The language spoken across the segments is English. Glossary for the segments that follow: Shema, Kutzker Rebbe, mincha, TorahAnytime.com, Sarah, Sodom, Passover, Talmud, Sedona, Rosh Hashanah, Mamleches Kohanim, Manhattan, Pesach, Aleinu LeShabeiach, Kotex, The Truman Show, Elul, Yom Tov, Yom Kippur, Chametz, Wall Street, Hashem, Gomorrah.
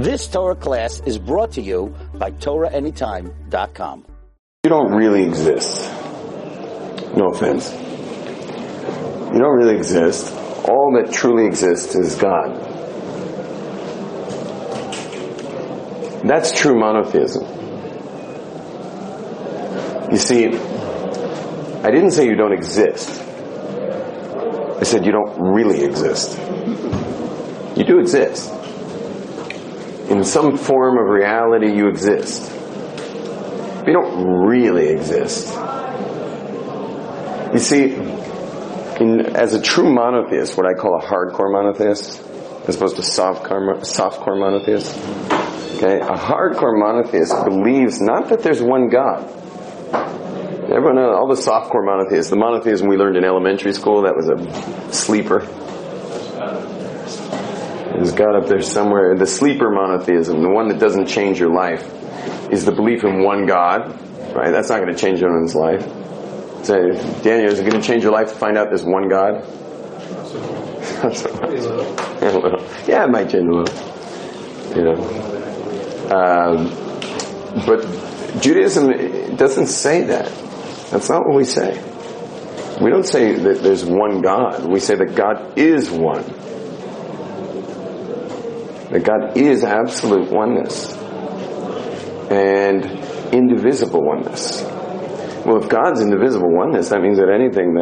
This Torah class is brought to you by TorahAnytime.com. You don't really exist. No offense. You don't really exist. All that truly exists is God. That's true monotheism. You see, I didn't say you don't exist. I said you don't really exist. You do exist. In some form of reality, you exist. But you don't really exist. You see, as a true monotheist, what I call a hardcore monotheist, as opposed to softcore monotheist, okay, a hardcore monotheist believes not that there's one God. Everyone knows, all the softcore monotheists, the monotheism we learned in elementary school, that was a sleeper. There's God up there somewhere. The sleeper monotheism, the one that doesn't change your life, is the belief in one God, right? That's not going to change anyone's life. So, Daniel, is it going to change your life to find out there's one God? Yeah, it might change a little. You know. But Judaism doesn't say that. That's not what we say. We don't say that there's one God. We say that God is one. That God is absolute oneness. And indivisible oneness. Well, if God's indivisible oneness, that means that anything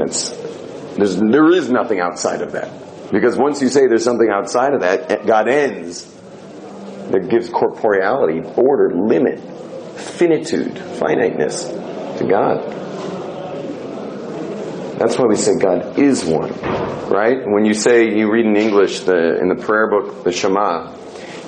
there is nothing outside of that. Because once you say there's something outside of that, God ends. That gives corporeality, order, limit, finitude, finiteness to God. That's why we say God is one, right? When you say, you read in English, in the prayer book, the Shema,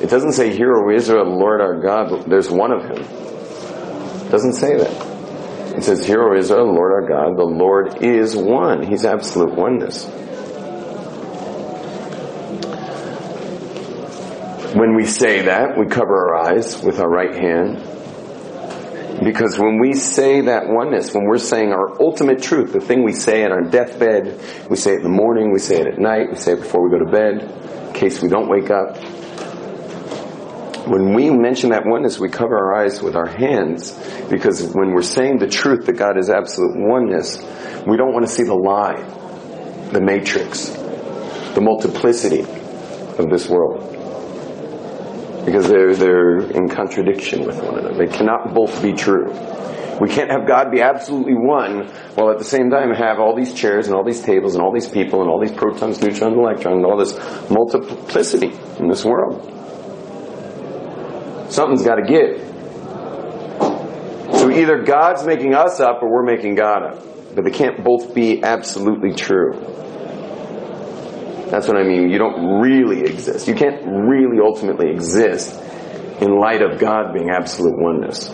it doesn't say, "Hear, O Israel, the Lord our God, but there's one of Him." It doesn't say that. It says, "Hear, O Israel, the Lord our God, the Lord is one." He's absolute oneness. When we say that, we cover our eyes with our right hand. Because when we say that oneness, when we're saying our ultimate truth, the thing we say at our deathbed, we say it in the morning, we say it at night, we say it before we go to bed, in case we don't wake up. When we mention that oneness, we cover our eyes with our hands, because when we're saying the truth that God is absolute oneness, we don't want to see the lie, the matrix, the multiplicity of this world. Because they're in contradiction with one another. They cannot both be true. We can't have God be absolutely one, while at the same time have all these chairs and all these tables and all these people and all these protons, neutrons, electrons, and all this multiplicity in this world. Something's got to give. So either God's making us up or we're making God up. But they can't both be absolutely true. That's what I mean. You don't really exist. You can't really ultimately exist in light of God being absolute oneness.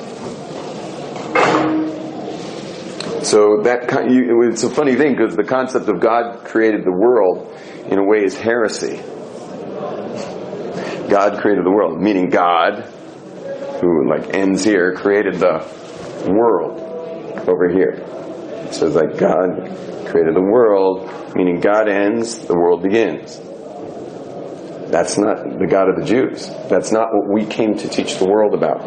So it's a funny thing, because the concept of God created the world in a way is heresy. God created the world, meaning God, who ends here, created the world over here. So it's like God created the world, meaning God ends, the world begins. That's not the God of the Jews. That's not what we came to teach the world about.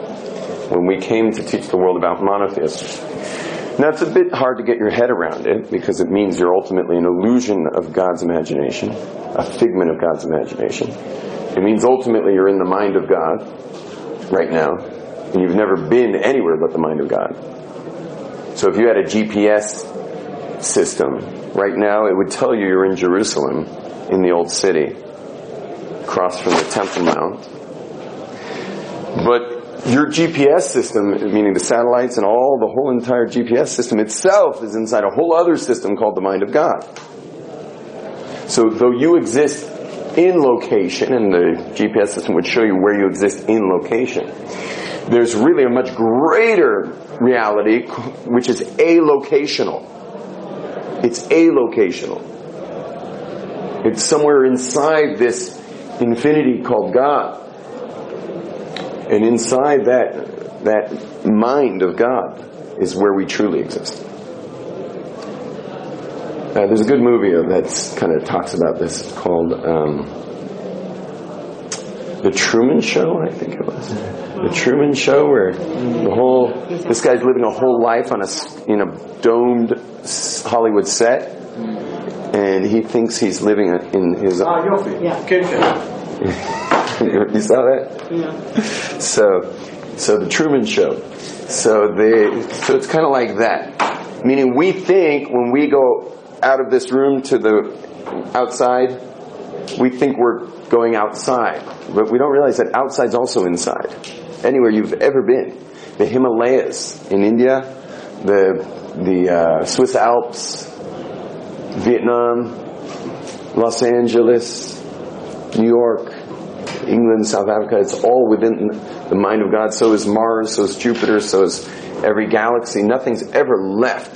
When we came to teach the world about monotheism. Now it's a bit hard to get your head around it, because it means you're ultimately an illusion of God's imagination, a figment of God's imagination. It means ultimately you're in the mind of God right now, and you've never been anywhere but the mind of God. So if you had a GPS system, right now it would tell you you're in Jerusalem, in the old city, across from the Temple Mount. But your GPS system, meaning the satellites and all, the whole entire GPS system itself is inside a whole other system called the mind of God. So though you exist in location, and the GPS system would show you where you exist in location, there's really a much greater reality, which is alocational. It's alocational. It's somewhere inside this infinity called God. And inside that mind of God is where we truly exist. There's a good movie that kind of talks about this called The Truman Show, I think it was. The Truman Show, where the whole this guy's living a whole life on a domed Hollywood set, and he thinks he's living in his. Ah, Yofi. Yeah. You saw that? Yeah. So the Truman Show. So it's kind of like that. Meaning, we think when we go out of this room to the outside, we think we're going outside, but we don't realize that outside's also inside. Anywhere you've ever been, the Himalayas in India, the Swiss Alps, Vietnam, Los Angeles, New York, England, South Africa, it's all within the mind of God. So is Mars, so is Jupiter, so is every galaxy. Nothing's ever left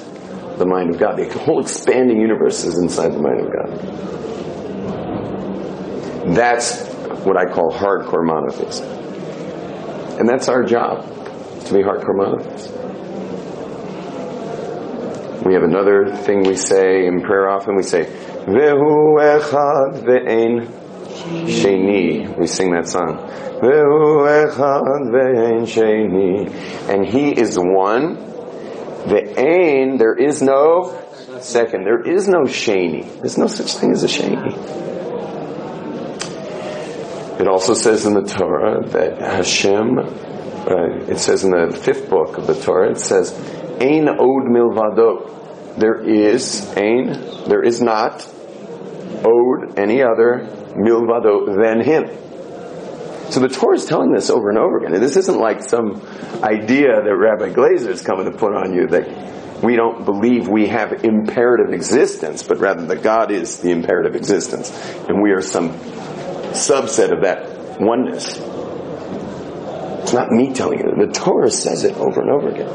the mind of God. The whole expanding universe is inside the mind of God. That's what I call hardcore monotheism. And that's our job, to be hardcore monotheists. We have another thing we say in prayer often, we say, Vehu echad ve'ein sheni. We sing that song. Vehu echad ve'ein sheni. And he is one, ve'ein, there is no second, there is no sheni. There's no such thing as a sheni. It also says in the Torah that Hashem, it says in the 5th book of the Torah, it says, Ein od milvado. There is, ein, there is not, od, any other, milvado, than him. So the Torah is telling this over and over again. And this isn't like some idea that Rabbi Glaser is coming to put on you, that we don't believe we have imperative existence, but rather that God is the imperative existence. And we are some subset of that oneness. It's not me telling you. The Torah says it over and over again.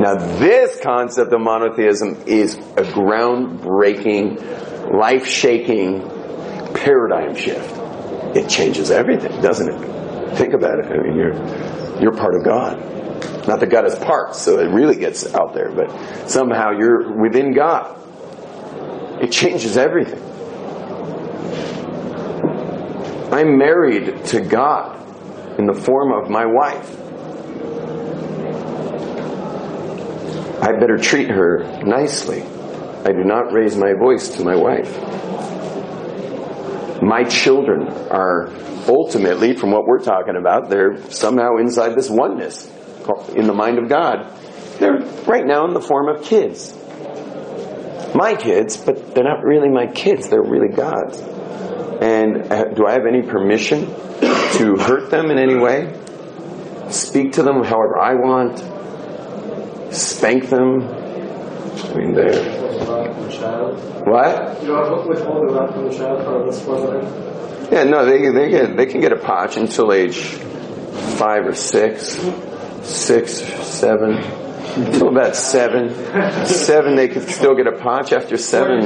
Now this concept of monotheism is a groundbreaking, life-shaking paradigm shift. It changes everything, doesn't it? Think about it. I mean, you're part of God. Not that God has parts, so it really gets out there, but somehow you're within God. It changes everything. I'm married to God in the form of my wife. I better treat her nicely. I do not raise my voice to my wife. My children are ultimately, from what we're talking about, they're somehow inside this oneness in the mind of God. They're right now in the form of kids. My kids, but they're not really my kids. They're really God's. And do I have any permission to hurt them in any way? Speak to them however I want? Spank them? I mean, they're... What? You don't withhold the wrath from the child for this one? Yeah, no, they can get a potch until age 5 or 6, 6, 7... Until about 7. 7, they could still get a potch. After seven,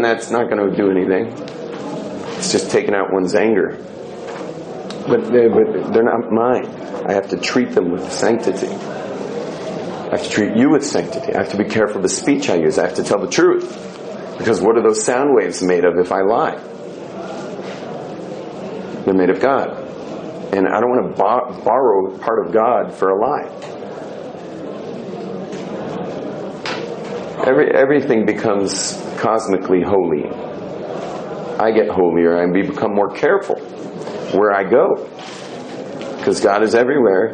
that's not going to do anything. It's just taking out one's anger. But they're not mine. I have to treat them with sanctity. I have to treat you with sanctity. I have to be careful of the speech I use. I have to tell the truth. Because what are those sound waves made of if I lie? They're made of God. And I don't want to borrow part of God for a lie. Everything becomes cosmically holy. I get holier. I become more careful where I go, because God is everywhere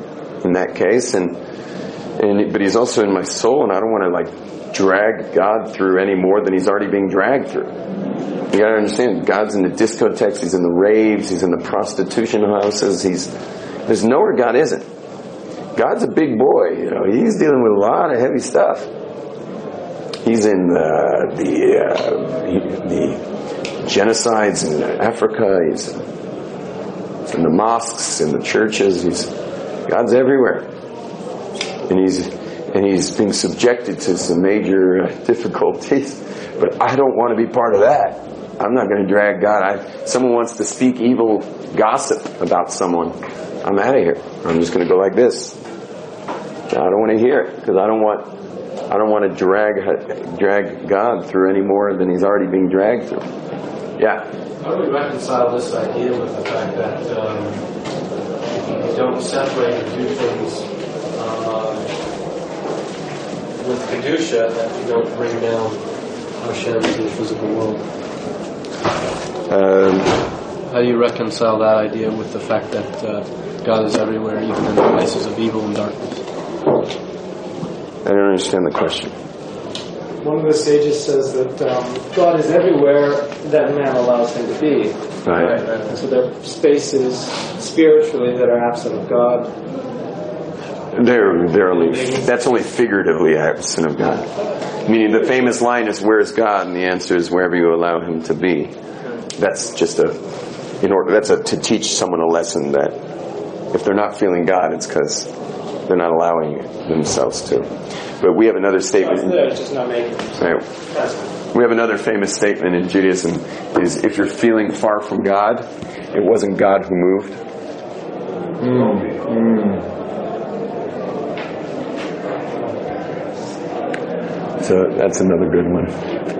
in that case, but He's also in my soul, and I don't want to drag God through any more than He's already being dragged through. You got to understand, God's in the discotheques, He's in the raves, He's in the prostitution houses. There's nowhere God isn't. God's a big boy, He's dealing with a lot of heavy stuff. He's in the genocides in Africa. He's in the mosques, in the churches. God's everywhere, and he's being subjected to some major difficulties. But I don't want to be part of that. I'm not going to drag God. Someone wants to speak evil gossip about someone. I'm out of here. I'm just going to go like this. I don't want to hear it, because I don't want to drag God through any more than He's already being dragged through. Yeah. How do we reconcile this idea with the fact that we don't separate and do things with Kedusha, that we don't bring down Hashem to the physical world? How do you reconcile that idea with the fact that God is everywhere, even in the places of evil and darkness? I don't understand the question. One of the sages says that God is everywhere that man allows him to be. Right. So there are spaces spiritually that are absent of God. They're only, that's only figuratively absent of God. Meaning the famous line is, "Where is God?" And the answer is, "Wherever you allow him to be." That's just to teach someone a lesson that if they're not feeling God, it's because they're not allowing themselves to. But we have another statement. We have another famous statement in Judaism: is if you're feeling far from God, it wasn't God who moved. So that's another good one.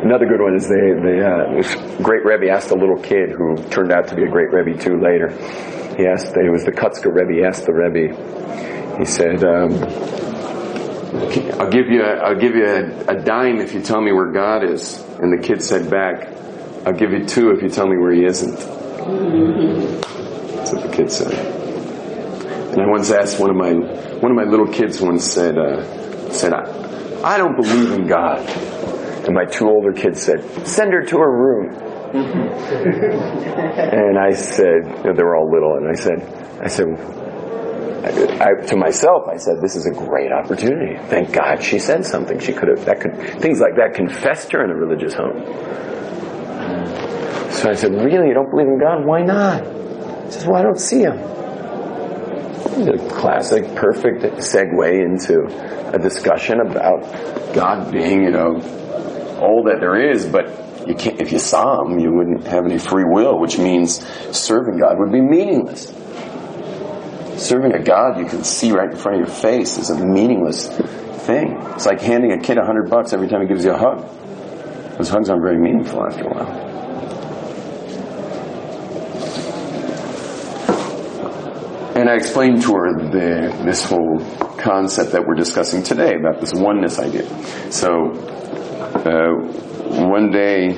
Another good one is the great Rebbe asked a little kid who turned out to be a great Rebbe too later. It was the Kutzker Rebbe. He asked the Rebbe. He said, I'll give you a dime if you tell me where God is. And the kid said back, "I'll give you two if you tell me where he isn't." That's what the kid said. And I once asked one of my little kids once said, "I don't believe in God." And my two older kids said, "Send her to her room." And I said, they were all little, and I said, to myself, I said, "This is a great opportunity. Thank God she said something. She could have things like that confessed her in a religious home." So I said, "Really, you don't believe in God? Why not?" He says, "Well, I don't see him." A classic, perfect segue into a discussion about God being, all that there is, but you can't. If you saw him, you wouldn't have any free will, which means serving God would be meaningless. Serving a God you can see right in front of your face is a meaningless thing. It's like handing a kid $100 every time he gives you a hug. Those hugs aren't very meaningful after a while. And I explained to her this whole concept that we're discussing today about this oneness idea. So one day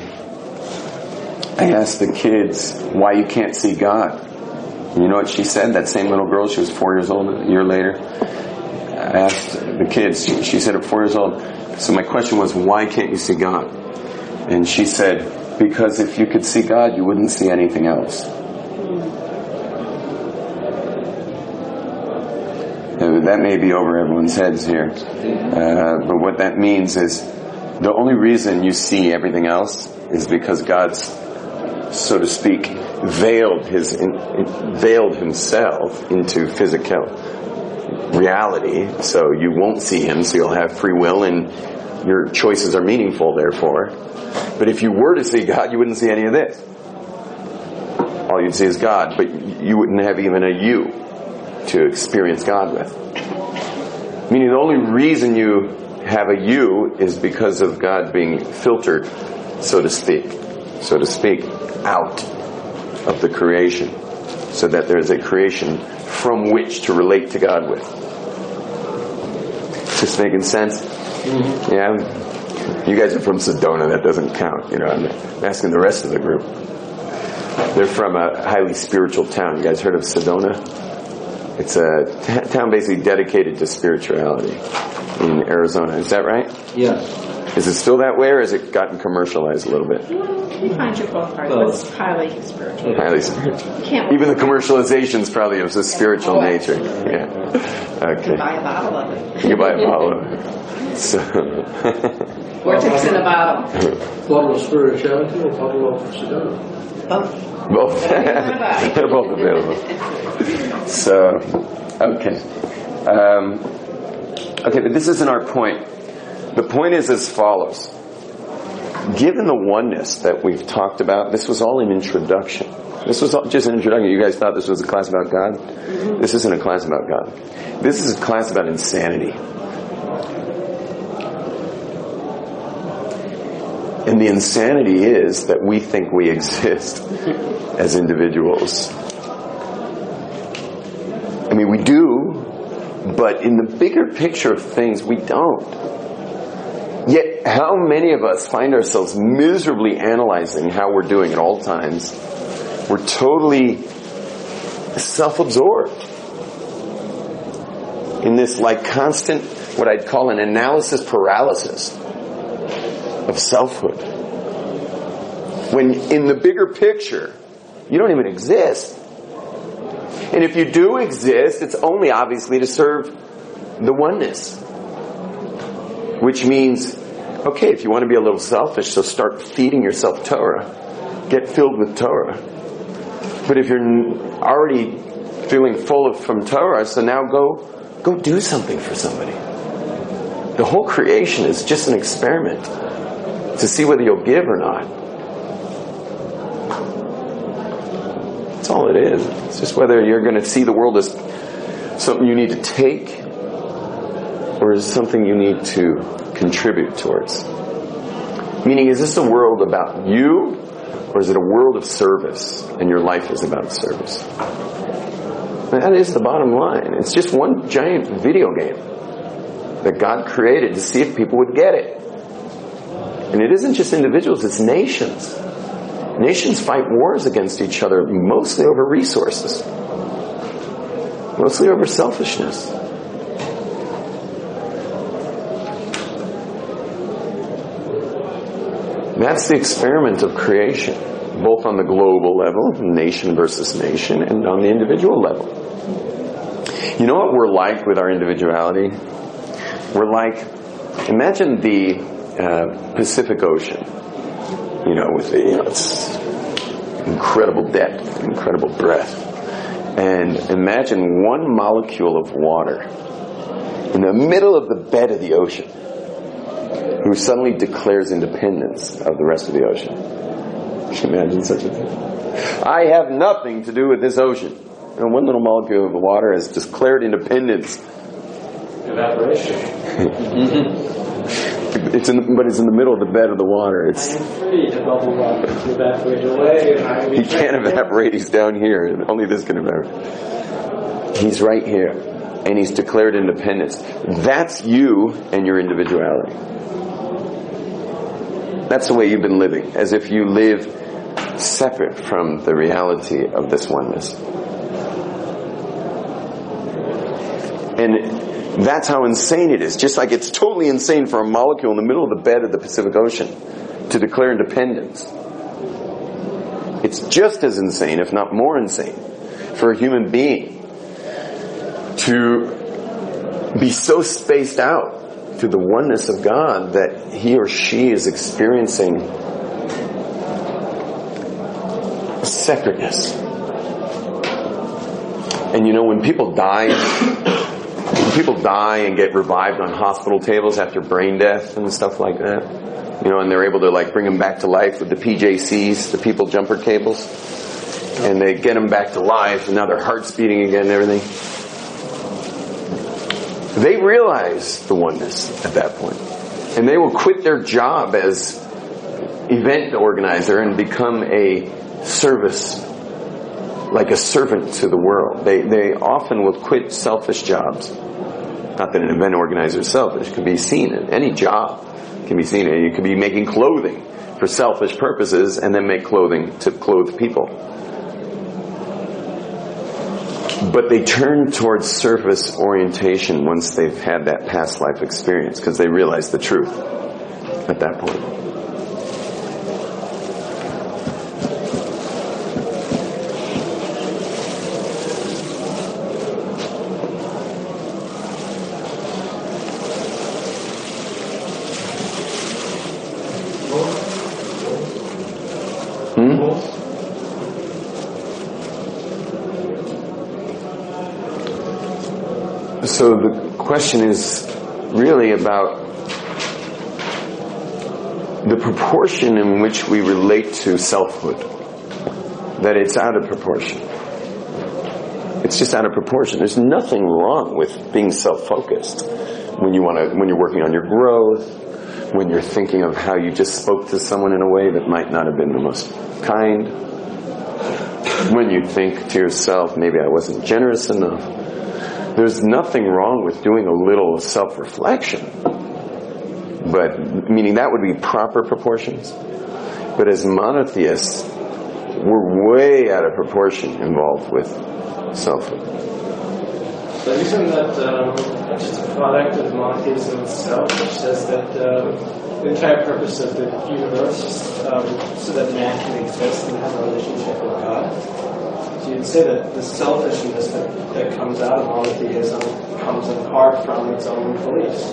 I asked the kids why you can't see God. You know what she said? That same little girl, she was 4 years old a year later. I asked the kids, she said at 4 years old, so my question was, "Why can't you see God?" And she said, "Because if you could see God, you wouldn't see anything else." And that may be over everyone's heads here. But what that means is the only reason you see everything else is because God's, so to speak, veiled himself into physical reality, so you won't see him, so you'll have free will and your choices are meaningful, therefore. But if you were to see God, you wouldn't see any of this. All you'd see is God, but you wouldn't have even a you to experience God with. Meaning the only reason you have a you is because of God being filtered, so to speak, out of the creation, so that there is a creation from which to relate to God with. Is this making sense? Mm-hmm. Yeah? You guys are from Sedona, that doesn't count. I'm asking the rest of the group. They're from a highly spiritual town. You guys heard of Sedona? It's a town basically dedicated to spirituality in Arizona. Is that right? Yeah. Is it still that way, or has it gotten commercialized a little bit? You find your both parts, but it's highly spiritual. Highly spiritual. Even the commercialization's probably of a spiritual nature. Yeah. Okay. You can buy a bottle of it. Vortex in a bottle. Bottle of spirituality or bottle of Sedona? Both. They're both available. So, okay. Okay, but this isn't our point. The point is as follows. Given the oneness that we've talked about, this was all an introduction. This was just an introduction. You guys thought this was a class about God? Mm-hmm. This isn't a class about God. This is a class about insanity. And the insanity is that we think we exist as individuals. I mean, we do, but in the bigger picture of things, we don't. Yet, how many of us find ourselves miserably analyzing how we're doing at all times? We're totally self-absorbed in this like constant, what I'd call an analysis paralysis of selfhood. When in the bigger picture, you don't even exist. And if you do exist, it's only obviously to serve the oneness. Which means, okay, if you want to be a little selfish, so start feeding yourself Torah. Get filled with Torah. But if you're already feeling full from Torah, so now go do something for somebody. The whole creation is just an experiment to see whether you'll give or not. That's all it is. It's just whether you're going to see the world as something you need to take or as something you need to contribute towards. Meaning, is this a world about you or is it a world of service and your life is about service? And that is the bottom line. It's just one giant video game that God created to see if people would get it. And it isn't just individuals, it's nations. Nations fight wars against each other, mostly over resources. Mostly over selfishness. That's the experiment of creation, both on the global level, nation versus nation, and on the individual level. You know what we're like with our individuality? We're like, imagine the Pacific Ocean, you know, with its incredible depth, incredible breadth. And imagine one molecule of water in the middle of the bed of the ocean who suddenly declares independence of the rest of the ocean. Can you imagine such a thing? I have nothing to do with this ocean. And one little molecule of water has declared independence. Evaporation. But it's in the middle of the bed of the water. It's, I am free to bubble water to evaporate away. He can't evaporate. He's down here. Only this can evaporate. He's right here. And he's declared independence. That's you and your individuality. That's the way you've been living. As if you live separate from the reality of this oneness. And that's how insane it is. Just like it's totally insane for a molecule in the middle of the bed of the Pacific Ocean to declare independence. It's just as insane, if not more insane, for a human being to be so spaced out to the oneness of God that he or she is experiencing separateness. And you know, when people die... People die and get revived on hospital tables after brain death and stuff like that. You know, and they're able to like bring them back to life with the PJCs, the people jumper cables. And they get them back to life and now their heart's beating again and everything. They realize the oneness at that point. And they will quit their job as event organizer and become a service, like a servant to the world. They often will quit selfish jobs. Not that an event organizer is selfish. It can be seen in any job. It can be seen in, you could be making clothing for selfish purposes and then make clothing to clothe people. But they turn towards service orientation once they've had that past life experience because they realize the truth at that point. So the question is really about the proportion in which we relate to selfhood. That it's out of proportion. It's just out of proportion. There's nothing wrong with being self-focused when you're working on your growth, when you're thinking of how you just spoke to someone in a way that might not have been the most kind, when you think to yourself, maybe I wasn't generous enough. There's nothing wrong with doing a little self-reflection, but meaning that would be proper proportions. But as monotheists, we're way out of proportion involved with self-reflection. So isn't that just a product of monotheism itself, which says that the entire purpose of the universe is so that man can exist and have a relationship with God? So you'd say that the selfishness that comes out of monotheism comes apart from its own beliefs.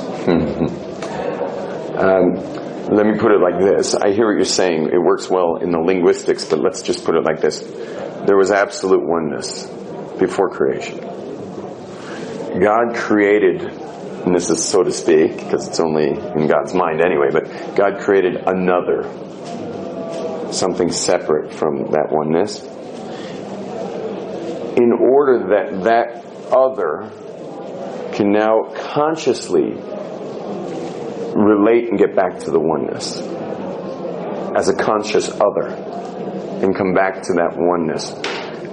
Let me put it like this. I hear what you're saying. It works well in the linguistics, but let's just put it like this. There was absolute oneness before creation. God created, and this is so to speak, because it's only in God's mind anyway, but God created another, something separate from that oneness, in order that that other can now consciously relate and get back to the oneness, as a conscious other, and come back to that oneness.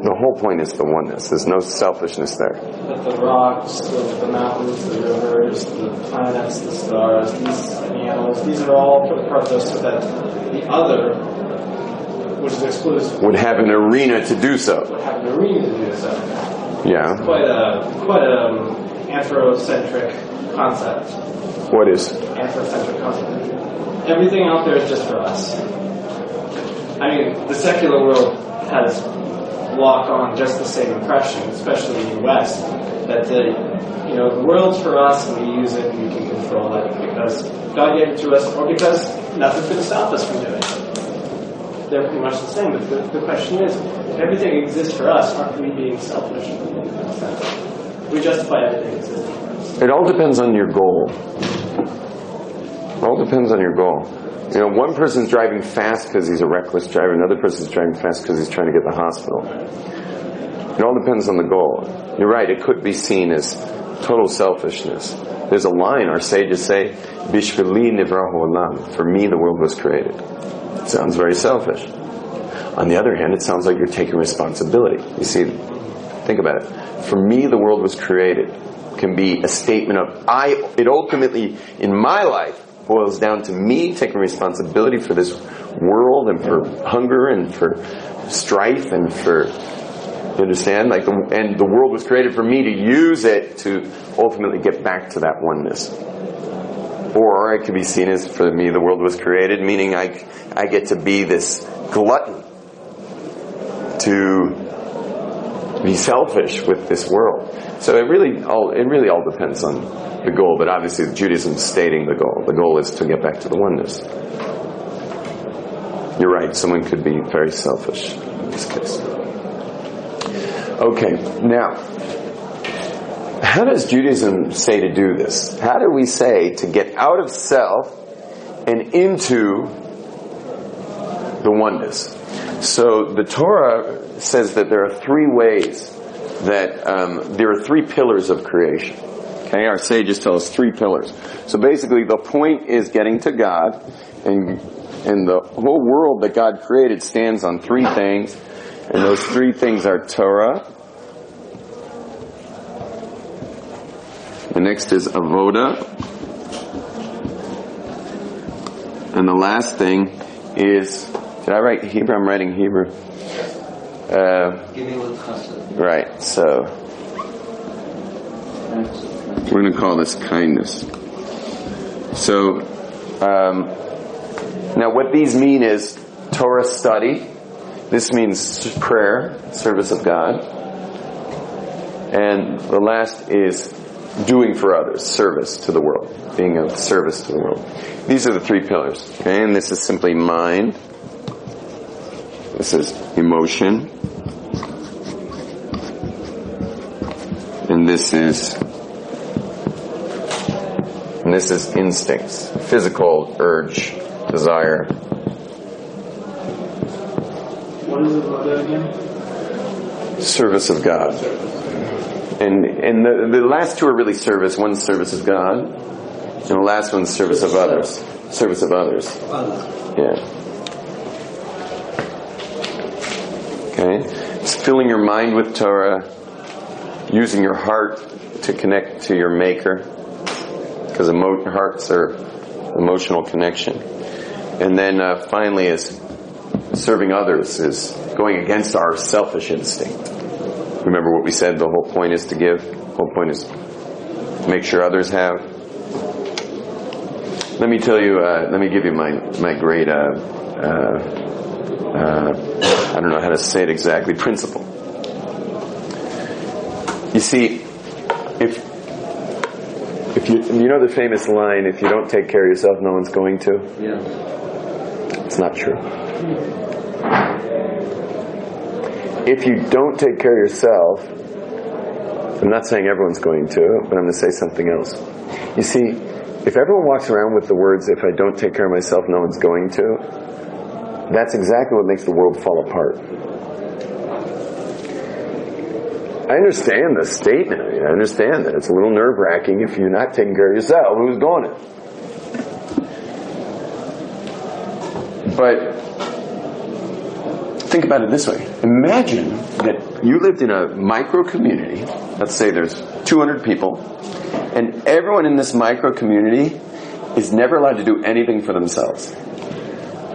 The whole point is the oneness. There's no selfishness there. But the rocks, the mountains, the rivers, the planets, the stars, the animals, these are all for the purpose so that the other, which is exclusive, would have an arena to do so. Yeah. It's quite an anthropocentric concept. What is? Anthropocentric concept. Everything out there is just for us. I mean, the secular world has lock on just the same impression, especially in the West, that the world's for us and we use it and we can control it because God gave it to us or because nothing could stop us from doing it. They're pretty much the same, but the question is, if everything exists for us, aren't we being selfish? We justify everything existing for us. It all depends on your goal. You know, one person's driving fast because he's a reckless driver, another person's driving fast because he's trying to get to the hospital. It all depends on the goal. You're right, it could be seen as total selfishness. There's a line our sages say, Bishvili nivrahu olam, for me the world was created. It sounds very selfish. On the other hand, it sounds like you're taking responsibility. You see, think about it. For me the world was created can be a statement of it ultimately, in my life, boils down to me taking responsibility for this world and for hunger and for strife and for, you understand? And the world was created for me to use it to ultimately get back to that oneness. Or it could be seen as, for me, the world was created, meaning I get to be this glutton, to be selfish with this world. So it really all depends on the goal, but obviously Judaism is stating the goal. The goal is to get back to the oneness. You're right, someone could be very selfish in this case. Okay, now, how does Judaism say to do this? How do we say to get out of self and into the oneness? So the Torah says that there are three ways, that there are three pillars of creation. Okay, our sages tell us three pillars. So basically the point is getting to God, and the whole world that God created stands on three things, and those three things are Torah, the next is Avoda, and the last thing is, did I write Hebrew? I'm writing Hebrew. Right, so we're going to call this kindness. So, now what these mean is Torah study. This means prayer, service of God. And the last is doing for others, service to the world, being of service to the world. These are the three pillars. Okay? And this is simply mind. This is emotion. And this is instincts, physical urge, desire. What is it again? Service of God. And the last two are really service. One's service of God, and the last one's service of others. Service of others. Yeah. Okay. It's filling your mind with Torah, using your heart to connect to your Maker, because hearts are emotional connection. And then finally is serving others, is going against our selfish instinct. Remember what we said, the whole point is to give. The whole point is to make sure others have. Let me tell you, let me give you my great, I don't know how to say it exactly, principle. You see, if you know the famous line, if you don't take care of yourself, no one's going to? Yeah. It's not true. If you don't take care of yourself, I'm not saying everyone's going to, but I'm going to say something else. You see, if everyone walks around with the words, if I don't take care of myself, no one's going to, that's exactly what makes the world fall apart. I understand the statement. I mean, I understand that. It's a little nerve-wracking. If you're not taking care of yourself, who's doing it? But think about it this way. Imagine that you lived in a micro-community. Let's say there's 200 people. And everyone in this micro-community is never allowed to do anything for themselves.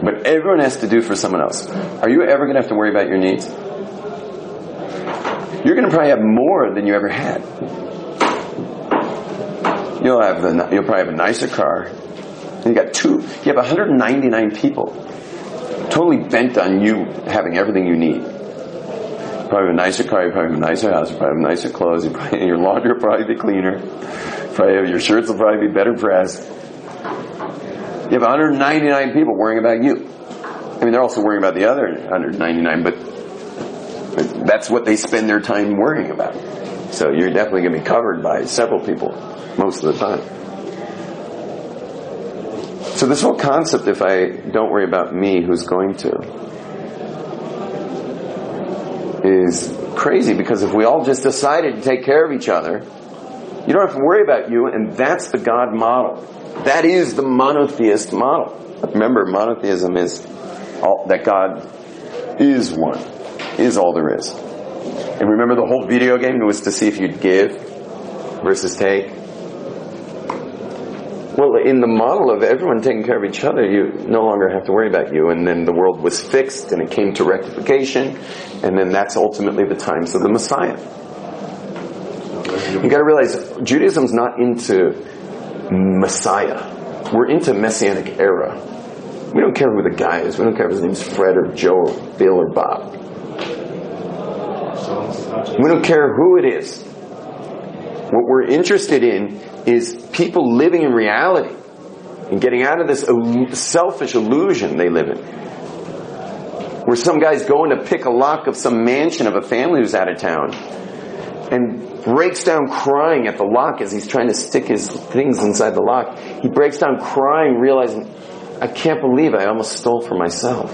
But everyone has to do for someone else. Are you ever going to have to worry about your needs? You're going to probably have more than you ever had. You'll probably have a nicer car. You have 199 people totally bent on you having everything you need. You probably have a nicer car, you probably have a nicer house, you probably have nicer clothes, your laundry will probably be cleaner, your shirts will probably be better pressed. You have 199 people worrying about you. I mean, they're also worrying about the other 199, but that's what they spend their time worrying about. So you're definitely going to be covered by several people most of the time. So this whole concept, if I don't worry about me, who's going to, is crazy, because if we all just decided to take care of each other, you don't have to worry about you, and that's the God model. That is the monotheist model. Remember, monotheism is all, that God is one. Is all there is. And remember the whole video game was to see if you'd give versus take? Well, in the model of everyone taking care of each other, you no longer have to worry about you, and then the world was fixed, and it came to rectification, and then that's ultimately the times of the Messiah. You gotta realize, Judaism's not into Messiah. We're into Messianic era. We don't care who the guy is. We don't care if his name's Fred or Joe or Bill or Bob. We don't care who it is. What we're interested in is people living in reality and getting out of this selfish illusion they live in, where some guy's going to pick a lock of some mansion of a family who's out of town and breaks down crying at the lock as he's trying to stick his things inside the lock. He breaks down crying, realizing, I can't believe I almost stole for myself,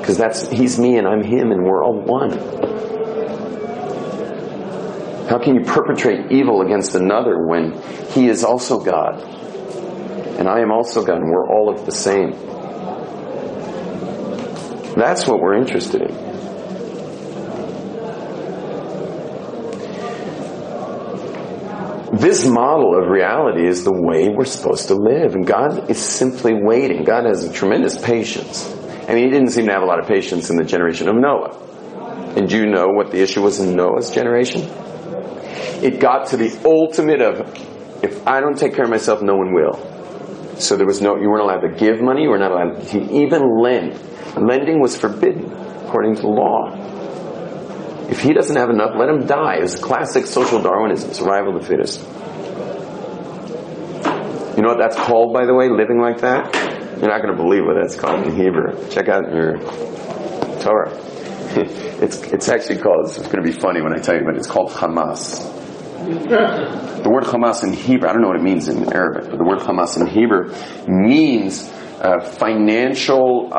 because he's me and I'm him and we're all one. How can you perpetrate evil against another when he is also God? And I am also God, and we're all of the same. That's what we're interested in. This model of reality is the way we're supposed to live. And God is simply waiting. God has a tremendous patience. I mean, he didn't seem to have a lot of patience in the generation of Noah. And do you know what the issue was in Noah's generation? It got to the ultimate of, if I don't take care of myself, no one will. So you weren't allowed to give money, you were not allowed to even lend. Lending was forbidden, according to the law. If he doesn't have enough, let him die. It was classic social Darwinism, survival of the fittest. You know what that's called, by the way, living like that? You're not going to believe what that's called in Hebrew. Check out your Torah. It's actually called, it's going to be funny when I tell you, but it's called Hamas. The word Hamas in Hebrew, I don't know what it means in Arabic, but the word Hamas in Hebrew means financial,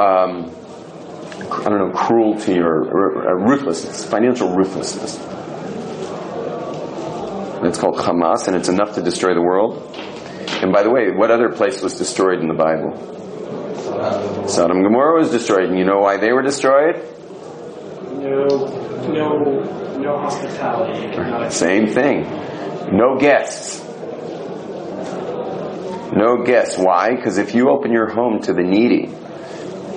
cruelty or ruthlessness, financial ruthlessness. And it's called Hamas, and it's enough to destroy the world. And by the way, what other place was destroyed in the Bible? Sodom and Gomorrah was destroyed. And you know why they were destroyed? No hospitality. Right. Same thing. No guests. No guests. Why? Because if you open your home to the needy,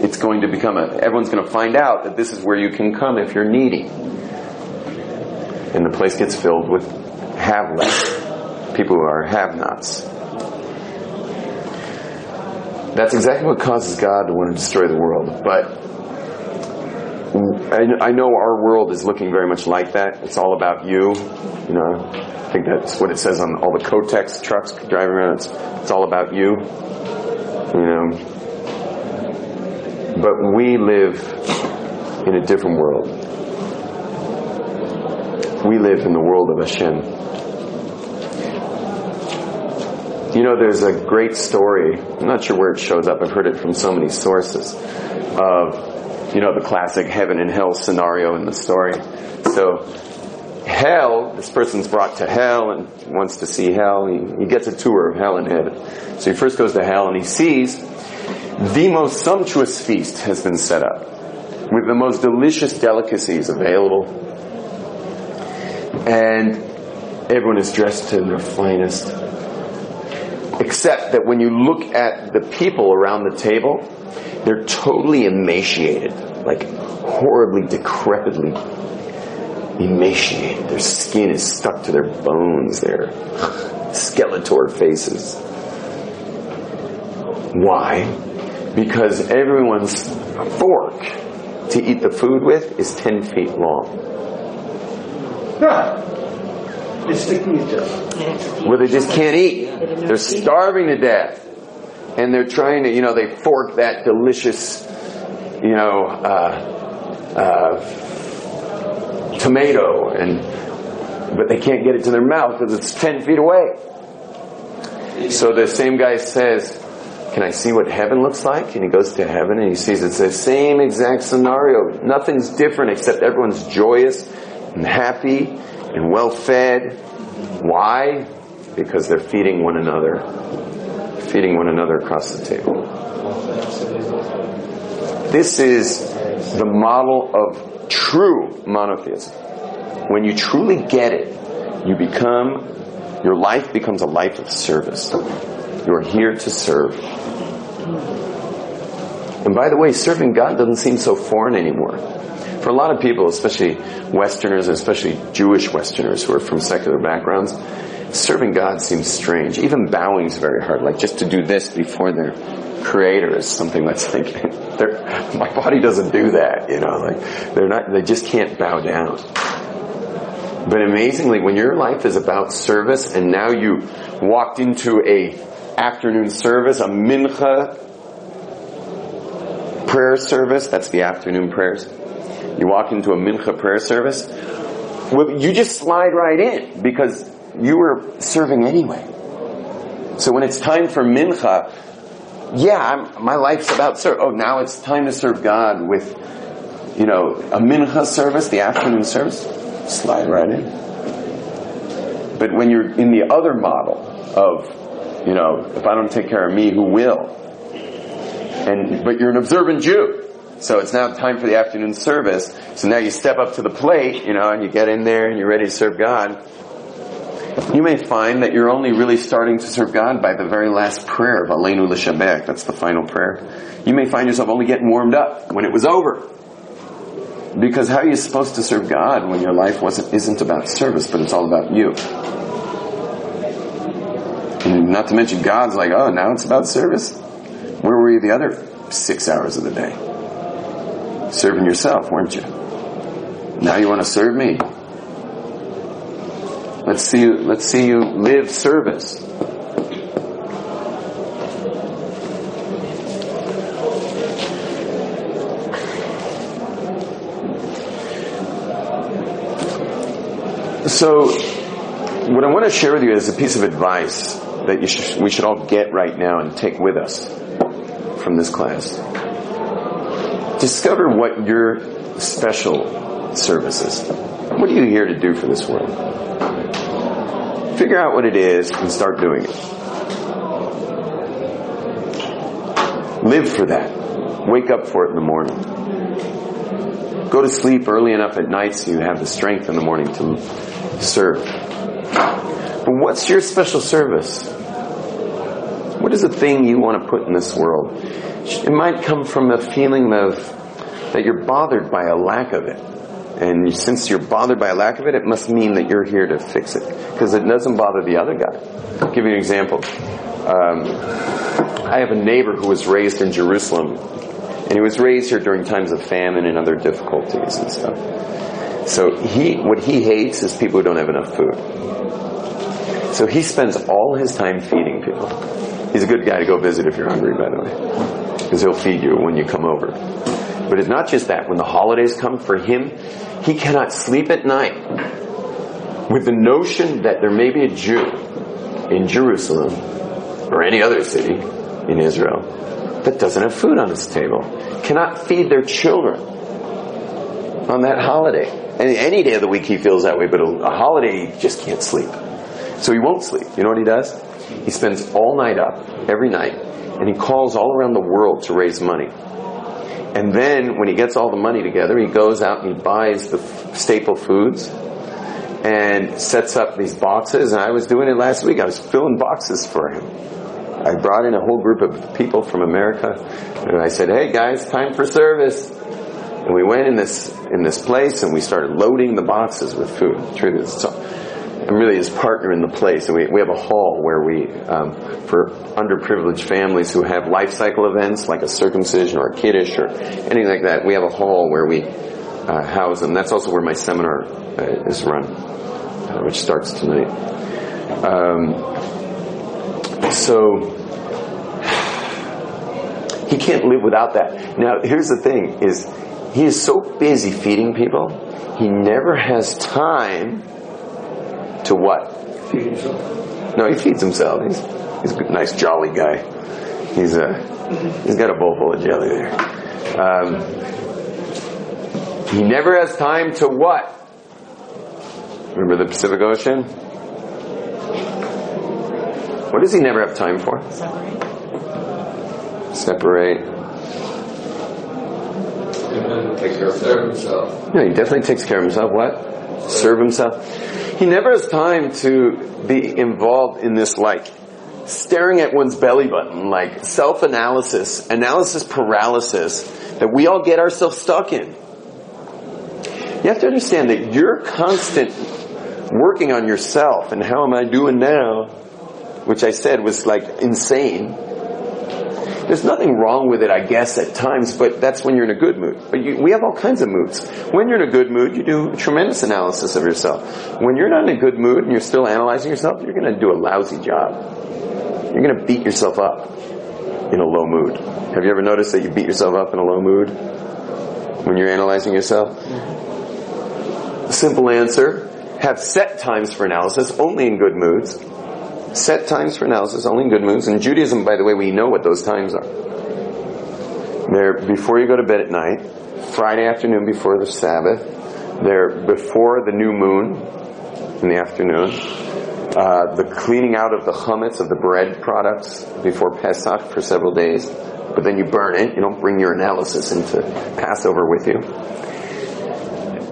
it's going to become everyone's going to find out that this is where you can come if you're needy. And the place gets filled with haveless, people who are have-nots. That's exactly what causes God to want to destroy the world. But I know our world is looking very much like that. It's all about you. You know, I think that's what it says on all the Kotex trucks driving around. It's all about you. You know. But we live in a different world. We live in the world of Hashem. You know, there's a great story. I'm not sure where it shows up. I've heard it from so many sources of, you know, the classic heaven and hell scenario in the story. So, hell, this person's brought to hell and wants to see hell. He gets a tour of hell and heaven. So he first goes to hell and he sees the most sumptuous feast has been set up with the most delicious delicacies available. And everyone is dressed in their finest. Except that when you look at the people around the table, they're totally emaciated, like horribly, decrepitly emaciated. Their skin is stuck to their bones, their Skeletor faces. Why? Because everyone's fork to eat the food with is 10 feet long. They're sticking to death. Well, they just can't eat. They're starving to death. And they're trying to, you know, they fork that delicious, you know, tomato, but they can't get it to their mouth because it's 10 feet away. So the same guy says, "Can I see what heaven looks like?" And he goes to heaven and he sees it's the same exact scenario. Nothing's different except everyone's joyous and happy and well fed. Why? Because they're feeding one another. Feeding one another across the table. This is the model of true monotheism. When you truly get it, your life becomes a life of service. You're here to serve. And by the way, serving God doesn't seem so foreign anymore. For a lot of people, especially Westerners, especially Jewish Westerners who are from secular backgrounds, serving God seems strange. Even bowing is very hard. Like, just to do this before their creator is something that's like, my body doesn't do that, you know, like, they just can't bow down. But amazingly, when your life is about service, and now you walked into an afternoon service, a mincha prayer service, that's the afternoon prayers. You walk into a mincha prayer service, well, you just slide right in, because you were serving anyway. So when it's time for mincha, my life's about serve. Oh, now it's time to serve God with, you know, a mincha service, the afternoon service. Slide right in. But when you're in the other model of, you know, if I don't take care of me, who will? But you're an observant Jew. So it's now time for the afternoon service. So now you step up to the plate, you know, and you get in there and you're ready to serve God. You may find that you're only really starting to serve God by the very last prayer of Aleinu LeShabeiach. That's the final prayer. You may find yourself only getting warmed up when it was over. Because how are you supposed to serve God when your life isn't about service, but it's all about you? And not to mention God's like, oh, now it's about service? Where were you the other 6 hours of the day? Serving yourself, weren't you? Now you want to serve me? Let's see you live service. So, what I want to share with you is a piece of advice that we should all get right now and take with us from this class. Discover what your special service is. What are you here to do for this world? Figure out what it is and start doing it. Live for that. Wake up for it in the morning. Go to sleep early enough at night so you have the strength in the morning to serve. But what's your special service? What is the thing you want to put in this world? It might come from a feeling of that you're bothered by a lack of it. And since you're bothered by a lack of it, it must mean that you're here to fix it. Because it doesn't bother the other guy. I'll give you an example. I have a neighbor who was raised in Jerusalem. And he was raised here during times of famine and other difficulties and stuff. So what he hates is people who don't have enough food. So he spends all his time feeding people. He's a good guy to go visit if you're hungry, by the way. Because he'll feed you when you come over. But it's not just that. When the holidays come for him, he cannot sleep at night with the notion that there may be a Jew in Jerusalem or any other city in Israel that doesn't have food on his table, cannot feed their children on that holiday. And any day of the week he feels that way, but a holiday he just can't sleep. So he won't sleep. You know what he does? He spends all night up, every night, and he calls all around the world to raise money. And then when he gets all the money together, he goes out and he buys the staple foods and sets up these boxes. And I was doing it last week. I was filling boxes for him. I brought in a whole group of people from America, and I said, "Hey guys, time for service." And we went in this place, and we started loading the boxes with food. So I'm really his partner in the place, and we have a hall where we, for underprivileged families who have life cycle events like a circumcision or a kiddush or anything like that, we have a hall where we house them. That's also where my seminar is run, which starts tonight. So he can't live without that. Now, here's the thing: is he is so busy feeding people, he never has time to what? Feed himself. No, he feeds himself. He's a nice, jolly guy. He's got a bowl full of jelly there. He never has time to what? Remember the Pacific Ocean? What does he never have time for? Separate. And take care of himself. No, he definitely takes care of himself. What? Serve himself. He never has time to be involved in this, like, staring at one's belly button, like self-analysis, analysis paralysis that we all get ourselves stuck in. You have to understand that your constant working on yourself and how am I doing now, which I said was like insane. There's nothing wrong with it, I guess, at times, but that's when you're in a good mood. But we have all kinds of moods. When you're in a good mood, you do a tremendous analysis of yourself. When you're not in a good mood and you're still analyzing yourself, you're going to do a lousy job. You're going to beat yourself up in a low mood. Have you ever noticed that you beat yourself up in a low mood when you're analyzing yourself? Simple answer. Have set times for analysis only in good moods. Set times for analysis, only in good moods. In Judaism, by the way, we know what those times are. They're before you go to bed at night, Friday afternoon before the Sabbath, they're before the new moon in the afternoon, the cleaning out of the chametz, of the bread products, before Pesach for several days, but then you burn it, you don't bring your analysis into Passover with you.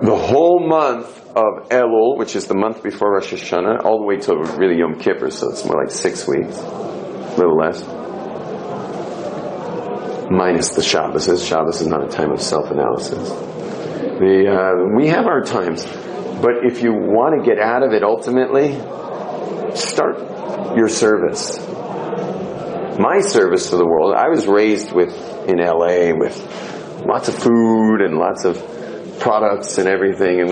The whole month of Elul, which is the month before Rosh Hashanah, all the way to really Yom Kippur, so it's more like 6 weeks, a little less, minus the Shabbos. Shabbos is not a time of self-analysis. We have our times, but if you want to get out of it ultimately, start your service. My service to the world, I was raised in LA with lots of food and lots of products and everything, and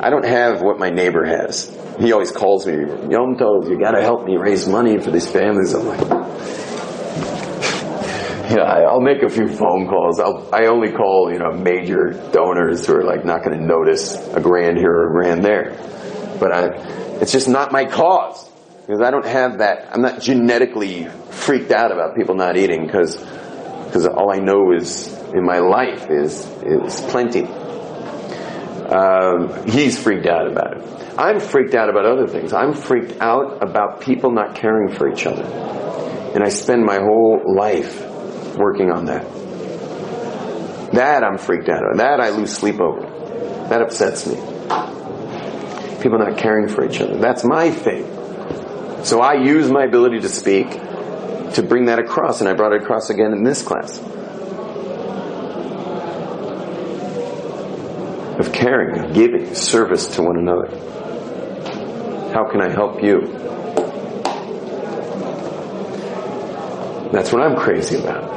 I don't have what my neighbor has. He always calls me, "Yom Tov, you gotta help me raise money for these families." I'm like, I'll make a few phone calls. I only call, major donors who are like not gonna notice a grand here or a grand there. But it's just not my cause. Because I don't have that. I'm not genetically freaked out about people not eating because all I know is in my life is plenty. He's freaked out about it. I'm freaked out about other things. I'm freaked out about people not caring for each other. And I spend my whole life working on that. That I'm freaked out over. That I lose sleep over. That upsets me. People not caring for each other. That's my thing. So I use my ability to speak to bring that across, and I brought it across again in this class. Of caring, of giving, service to one another. How can I help you? That's what I'm crazy about.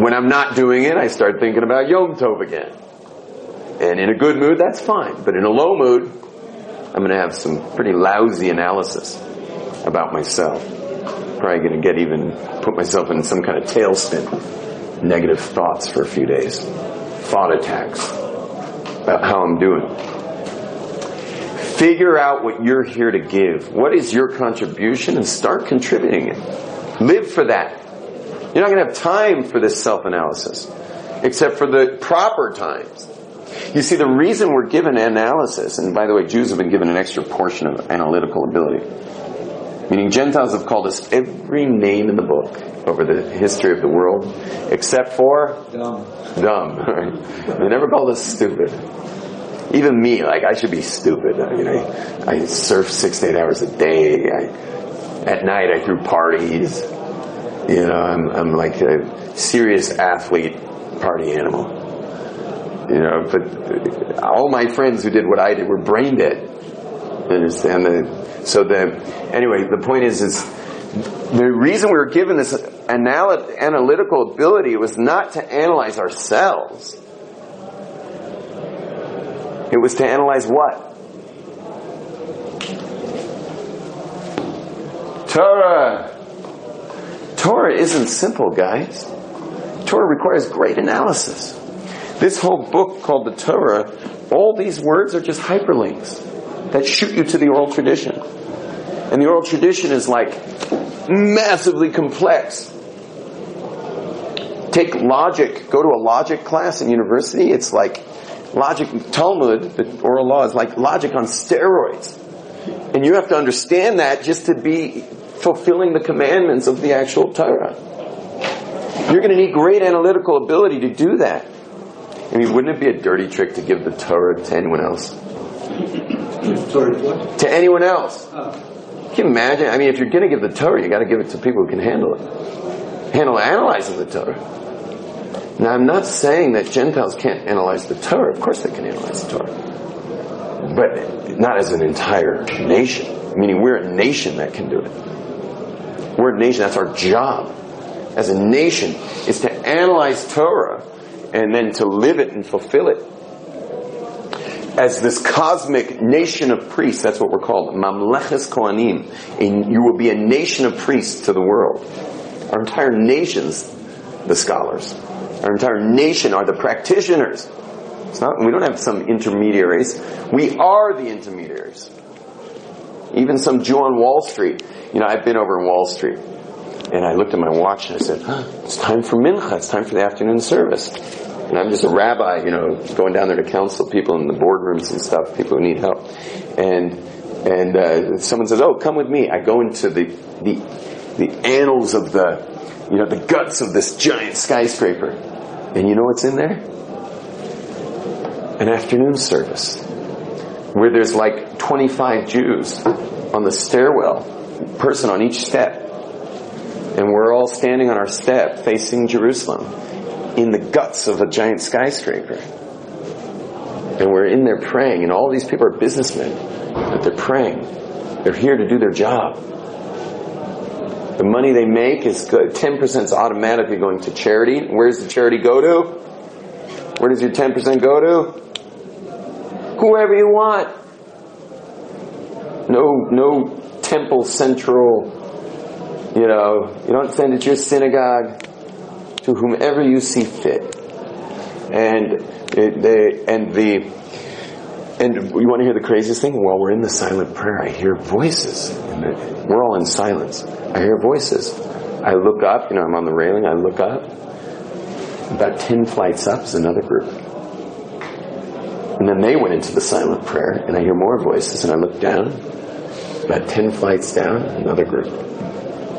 When I'm not doing it, I start thinking about Yom Tov again. And in a good mood, that's fine. But in a low mood, I'm going to have some pretty lousy analysis about myself. Probably going to get even, put myself in some kind of tailspin. Negative thoughts for a few days. Thought attacks. About how I'm doing. Figure out what you're here to give. What is your contribution, and start contributing it. Live for that. You're not going to have time for this self-analysis, except for the proper times. You see, the reason we're given analysis, and by the way, Jews have been given an extra portion of analytical ability, meaning Gentiles have called us every name in the book over the history of the world, except for dumb. Right? They never called us stupid. Even me, like, I should be stupid. I surf 6 to 8 hours a day. At night, I threw parties. You know, I'm like a serious athlete, party animal. You know, but all my friends who did what I did were brain dead. Understand? Anyway, the point is the reason we were given this analytical ability was not to analyze ourselves. It was to analyze what? Torah! Torah isn't simple, guys. Torah requires great analysis. This whole book called the Torah, all these words are just hyperlinks that shoot you to the oral tradition. And the oral tradition is like massively complex. Take logic, go to a logic class in university, it's like logic, Talmud, the oral law, is like logic on steroids. And you have to understand that just to be fulfilling the commandments of the actual Torah. You're going to need great analytical ability to do that. I mean, wouldn't it be a dirty trick to give the Torah to anyone else? To anyone else. Can you imagine? I mean, if you're going to give the Torah, you got to give it to people who can handle it. Analyzing the Torah. Now, I'm not saying that Gentiles can't analyze the Torah. Of course they can analyze the Torah. But not as an entire nation. Meaning we're a nation that can do it. We're a nation. That's our job. As a nation, is to analyze Torah and then to live it and fulfill it. As this cosmic nation of priests, that's what we're called, Mamleches Kohanim, and you will be a nation of priests to the world. Our entire nation's the scholars. Our entire nation are the practitioners. It's not, we don't have some intermediaries. We are the intermediaries. Even some Jew on Wall Street. You know, I've been over in Wall Street, and I looked at my watch and I said, it's time for mincha, it's time for the afternoon service. And I'm just a rabbi, you know, going down there to counsel people in the boardrooms and stuff, people who need help. And someone says, oh, come with me. I go into the annals of the guts of this giant skyscraper. And you know what's in there? An afternoon service. Where there's like 25 Jews on the stairwell, person on each step. And we're all standing on our step facing Jerusalem. In the guts of a giant skyscraper. And we're in there praying, and all these people are businessmen, but they're praying. They're here to do their job. The money they make is good. 10% is automatically going to charity. Where does the charity go to? Where does your 10% go to? Whoever you want. No temple central, you know, you don't send it to your synagogue. To whomever you see fit, and you want to hear the craziest thing? While we're in the silent prayer, I hear voices. We're all in silence. I hear voices. I look up. You know, I'm on the railing. I look up. About 10 flights up is another group, and then they went into the silent prayer. And I hear more voices. And I look down. About 10 flights down, another group.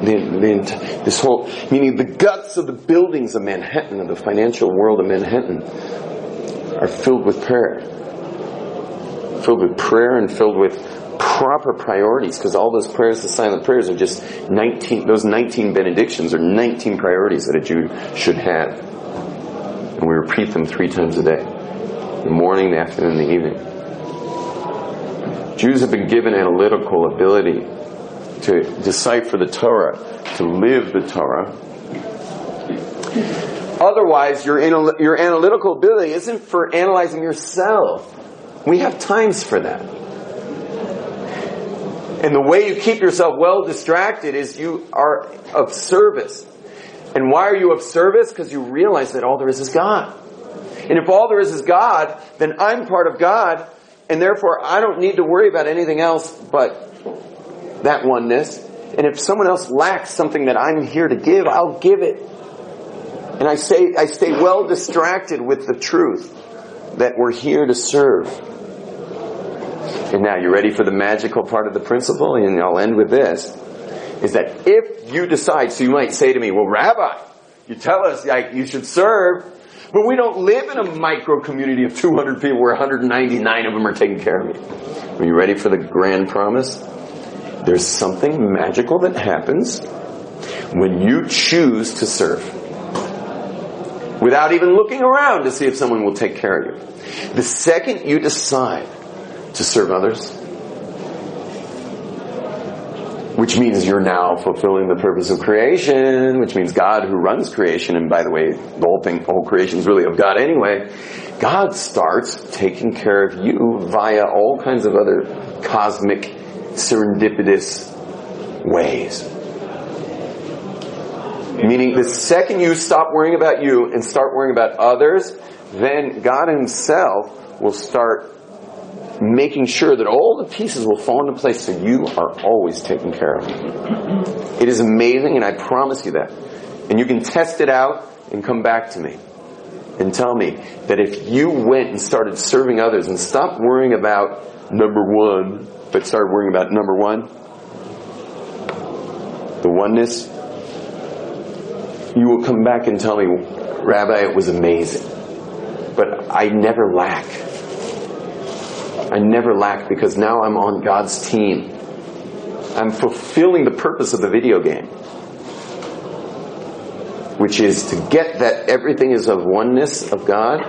This whole, meaning the guts of the buildings of Manhattan, of the financial world of Manhattan, are filled with prayer and filled with proper priorities, because all those prayers, the silent prayers, are just 19, those 19 benedictions are 19 priorities that a Jew should have. And we repeat them 3 times a day, in the morning, the afternoon, and the evening. Jews have been given analytical ability to decipher the Torah, to live the Torah. Otherwise, your analytical ability isn't for analyzing yourself. We have times for that. And the way you keep yourself well distracted is you are of service. And why are you of service? Because you realize that all there is God. And if all there is God, then I'm part of God, and therefore I don't need to worry about anything else but that oneness. And if someone else lacks something that I'm here to give, I'll give it. And I stay well distracted with the truth that we're here to serve. And now you're ready for the magical part of the principle, and I'll end with this, is that if you decide, so you might say to me, well, Rabbi, you tell us like you should serve, but we don't live in a micro community of 200 people where 199 of them are taking care of me. Are you ready for the grand promise? There's something magical that happens when you choose to serve, without even looking around to see if someone will take care of you. The second you decide to serve others, which means you're now fulfilling the purpose of creation, which means God who runs creation, and by the way, the whole thing, the whole creation is really of God anyway, God starts taking care of you via all kinds of other cosmic, serendipitous ways. Meaning the second you stop worrying about you and start worrying about others, then God himself will start making sure that all the pieces will fall into place so you are always taken care of. It is amazing, and I promise you that. And you can test it out and come back to me and tell me that if you went and started serving others and stopped worrying about number one, but started worrying about number one, the oneness, you will come back and tell me, Rabbi, it was amazing. But I never lack. I never lack because now I'm on God's team. I'm fulfilling the purpose of the video game, which is to get that everything is of oneness of God,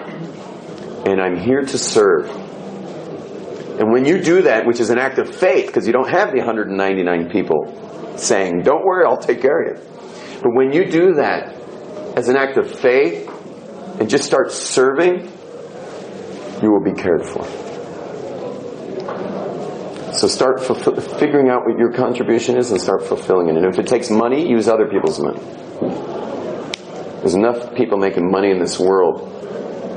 and I'm here to serve. And when you do that, which is an act of faith, because you don't have the 199 people saying, don't worry, I'll take care of you. But when you do that as an act of faith and just start serving, you will be cared for. So start figuring out what your contribution is and start fulfilling it. And if it takes money, use other people's money. There's enough people making money in this world,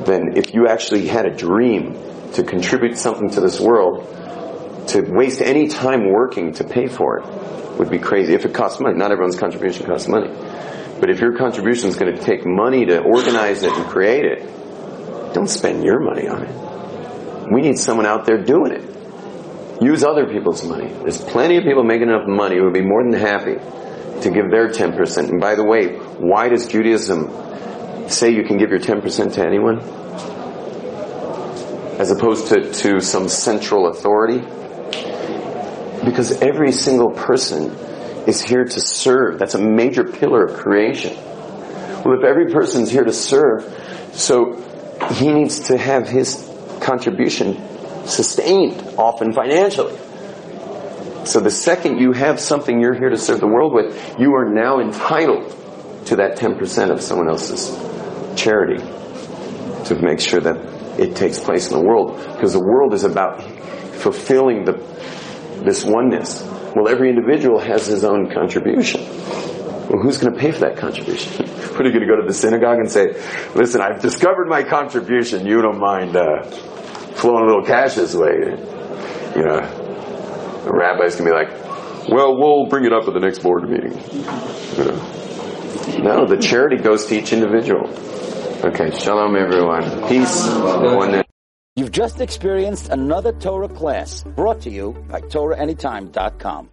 then if you actually had a dream to contribute something to this world, to waste any time working to pay for it would be crazy. If it costs money, not everyone's contribution costs money. But if your contribution is going to take money to organize it and create it, don't spend your money on it. We need someone out there doing it. Use other people's money. There's plenty of people making enough money who would be more than happy to give their 10%. And by the way, why does Judaism say you can give your 10% to anyone? As opposed to some central authority? Because every single person is here to serve. That's a major pillar of creation. Well, if every person's here to serve, so he needs to have his contribution sustained, often financially. So the second you have something you're here to serve the world with, you are now entitled to that 10% of someone else's charity to make sure that it takes place in the world. Because the world is about fulfilling this oneness. Well, every individual has his own contribution. Well, who's going to pay for that contribution? What, are you going to go to the synagogue and say, listen, I've discovered my contribution. You don't mind flowing a little cash this way? You know, the rabbi's going to be like, well, we'll bring it up at the next board meeting. You know? No, the charity goes to each individual. Okay, shalom everyone. Peace. Oneness. You've just experienced another Torah class brought to you by TorahAnytime.com.